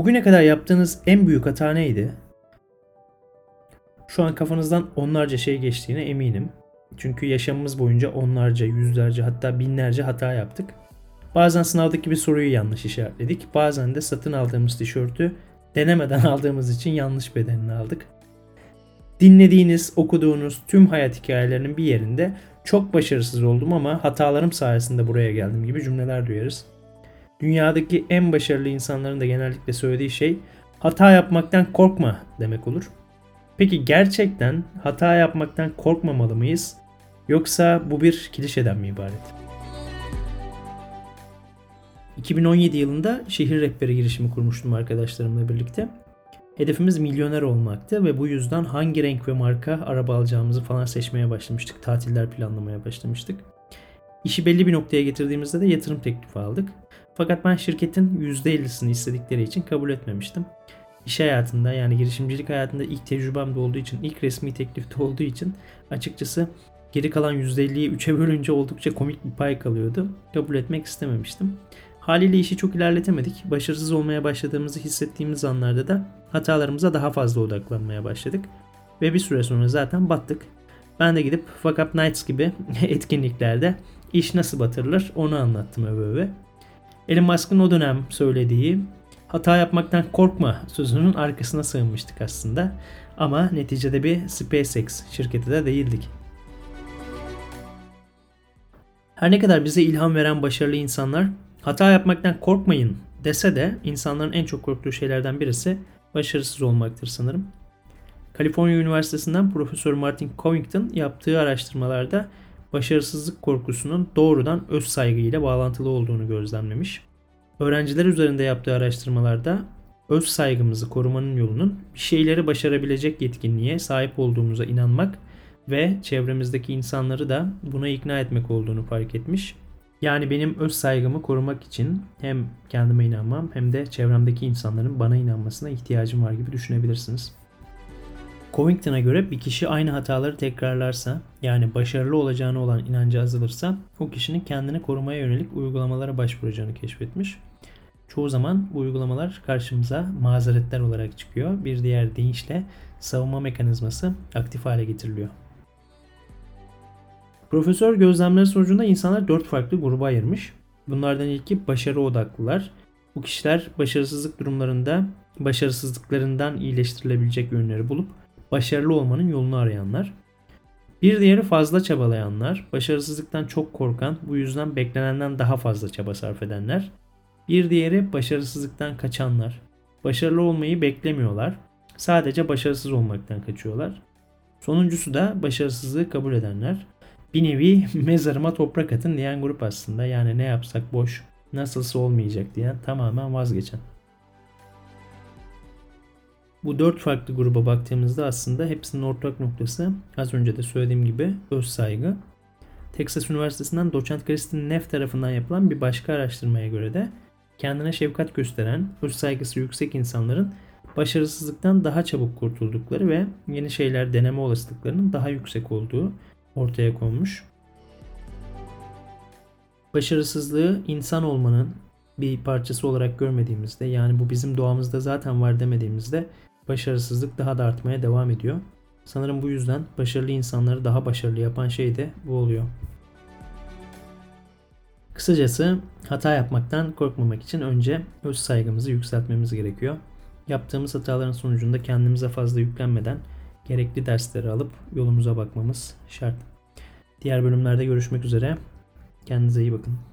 Bugüne kadar yaptığınız en büyük hata neydi? Şu an kafanızdan onlarca şey geçtiğine eminim. Çünkü yaşamımız boyunca onlarca, yüzlerce hatta binlerce hata yaptık. Bazen sınavdaki bir soruyu yanlış işaretledik. Bazen de satın aldığımız tişörtü denemeden aldığımız için yanlış bedenini aldık. Dinlediğiniz, okuduğunuz tüm hayat hikayelerinin bir yerinde çok başarısız oldum ama hatalarım sayesinde buraya geldim gibi cümleler duyarız. Dünyadaki en başarılı insanların da genellikle söylediği şey hata yapmaktan korkma demek olur. Peki gerçekten hata yapmaktan korkmamalı mıyız? Yoksa bu bir klişeden mi ibaret? 2017 yılında şehir rehberi girişimi kurmuştum arkadaşlarımla birlikte. Hedefimiz milyoner olmaktı ve bu yüzden hangi renk ve marka araba alacağımızı falan seçmeye başlamıştık. Tatiller planlamaya başlamıştık. İşi belli bir noktaya getirdiğimizde de yatırım teklifi aldık. Fakat ben şirketin %50'sini istedikleri için kabul etmemiştim. İş hayatında yani girişimcilik hayatında ilk tecrübem de olduğu için, ilk resmi teklif de olduğu için açıkçası geri kalan %50'yi 3'e bölünce oldukça komik bir pay kalıyordu. Kabul etmek istememiştim. Haliyle işi çok ilerletemedik. Başarısız olmaya başladığımızı hissettiğimiz anlarda da hatalarımıza daha fazla odaklanmaya başladık. Ve bir süre sonra zaten battık. Ben de gidip Fuck Up Nights gibi etkinliklerde iş nasıl batırılır onu anlattım öve öve. Elon Musk'ın o dönem söylediği hata yapmaktan korkma sözünün arkasına sığınmıştık aslında. Ama neticede bir SpaceX şirketi de değildik. Her ne kadar bize ilham veren başarılı insanlar hata yapmaktan korkmayın dese de insanların en çok korktuğu şeylerden birisi başarısız olmaktır sanırım. Kaliforniya Üniversitesi'nden Profesör Martin Covington yaptığı araştırmalarda başarısızlık korkusunun doğrudan öz saygıyla bağlantılı olduğunu gözlemlemiş. Öğrenciler üzerinde yaptığı araştırmalarda öz saygımızı korumanın yolunun bir şeyleri başarabilecek yetkinliğe sahip olduğumuza inanmak ve çevremizdeki insanları da buna ikna etmek olduğunu fark etmiş. Yani benim öz saygımı korumak için hem kendime inanmam hem de çevremdeki insanların bana inanmasına ihtiyacım var gibi düşünebilirsiniz. Covington'a göre bir kişi aynı hataları tekrarlarsa, yani başarılı olacağına olan inancı azalırsa, o kişinin kendini korumaya yönelik uygulamalara başvuracağını keşfetmiş. Çoğu zaman bu uygulamalar karşımıza mazeretler olarak çıkıyor. Bir diğer deyişle savunma mekanizması aktif hale getiriliyor. Profesör gözlemleri sonucunda insanlar 4 farklı gruba ayırmış. Bunlardan ilki başarı odaklılar. Bu kişiler başarısızlık durumlarında başarısızlıklarından iyileştirilebilecek yönleri bulup başarılı olmanın yolunu arayanlar. Bir diğeri fazla çabalayanlar, başarısızlıktan çok korkan, bu yüzden beklenenden daha fazla çaba sarf edenler. Bir diğeri başarısızlıktan kaçanlar, başarılı olmayı beklemiyorlar, sadece başarısız olmaktan kaçıyorlar. Sonuncusu da başarısızlığı kabul edenler. Bir nevi mezarıma toprak atın diyen grup aslında, yani ne yapsak boş, nasılsa olmayacak diyen, tamamen vazgeçen. Bu 4 farklı gruba baktığımızda aslında hepsinin ortak noktası az önce de söylediğim gibi öz saygı. Texas Üniversitesi'nden doçent Kristin Neff tarafından yapılan bir başka araştırmaya göre de kendine şefkat gösteren, öz saygısı yüksek insanların başarısızlıktan daha çabuk kurtuldukları ve yeni şeyler deneme olasılıklarının daha yüksek olduğu ortaya konmuş. Başarısızlığı insan olmanın bir parçası olarak görmediğimizde, yani bu bizim doğamızda zaten var demediğimizde başarısızlık daha da artmaya devam ediyor. Sanırım bu yüzden başarılı insanları daha başarılı yapan şey de bu oluyor. Kısacası hata yapmaktan korkmamak için önce öz saygımızı yükseltmemiz gerekiyor. Yaptığımız hataların sonucunda kendimize fazla yüklenmeden gerekli dersleri alıp yolumuza bakmamız şart. Diğer bölümlerde görüşmek üzere. Kendinize iyi bakın.